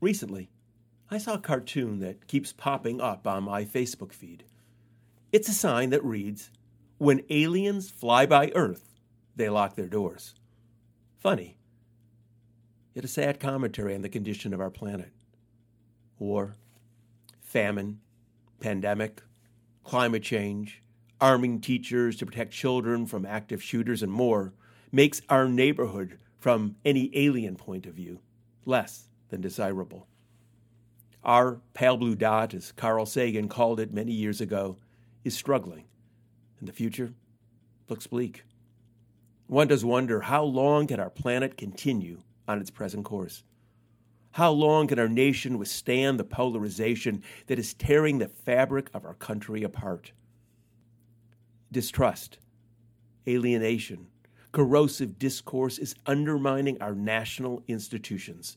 Recently, I saw a cartoon that keeps popping up on my Facebook feed. It's a sign that reads, "When aliens fly by Earth, they lock their doors." Funny, yet a sad commentary on the condition of our planet. War, famine, pandemic, climate change, arming teachers to protect children from active shooters and more makes our neighborhood, from any alien point of view, less than desirable. Our pale blue dot, as Carl Sagan called it many years ago, is struggling, and the future looks bleak. One does wonder, how long can our planet continue on its present course? How long can our nation withstand the polarization that is tearing the fabric of our country apart? Distrust, alienation, corrosive discourse is undermining our national institutions.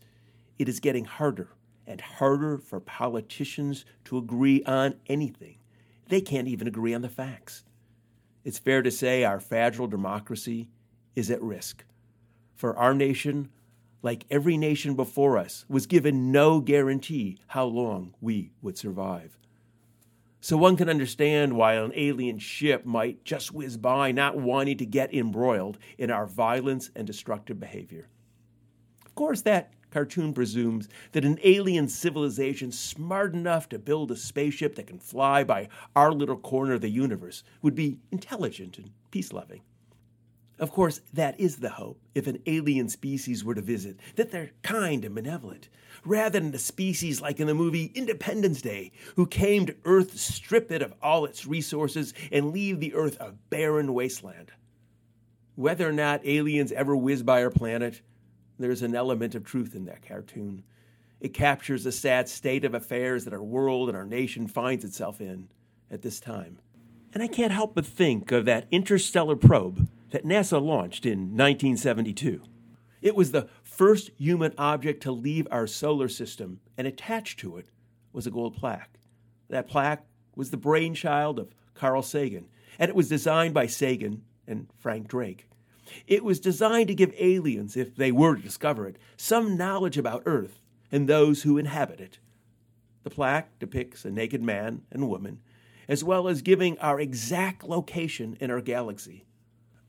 It is getting harder and harder for politicians to agree on anything. They can't even agree on the facts. It's fair to say our fragile democracy is at risk. For our nation, like every nation before us, was given no guarantee how long we would survive. So one can understand why an alien ship might just whiz by, not wanting to get embroiled in our violence and destructive behavior. Of course, that cartoon presumes that an alien civilization smart enough to build a spaceship that can fly by our little corner of the universe would be intelligent and peace-loving. Of course, that is the hope, if an alien species were to visit, that they're kind and benevolent, rather than a species like in the movie Independence Day, who came to Earth, strip it of all its resources, and leave the Earth a barren wasteland. Whether or not aliens ever whiz by our planet, there's an element of truth in that cartoon. It captures the sad state of affairs that our world and our nation finds itself in at this time. And I can't help but think of that interstellar probe that NASA launched in 1972. It was the first human object to leave our solar system, and attached to it was a gold plaque. That plaque was the brainchild of Carl Sagan, and it was designed by Sagan and Frank Drake. It was designed to give aliens, if they were to discover it, some knowledge about Earth and those who inhabit it. The plaque depicts a naked man and woman, as well as giving our exact location in our galaxy.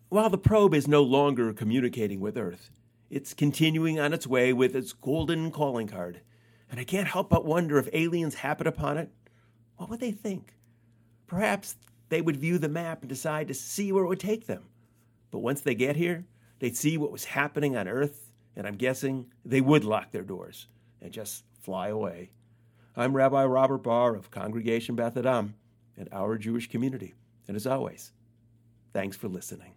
While the probe is no longer communicating with Earth, it's continuing on its way with its golden calling card. And I can't help but wonder, if aliens happened upon it, what would they think? Perhaps they would view the map and decide to see where it would take them. But once they get here, they'd see what was happening on Earth, and I'm guessing they would lock their doors and just fly away. I'm Rabbi Robert Barr of Congregation Beth Adam and Our Jewish Community. And as always, thanks for listening.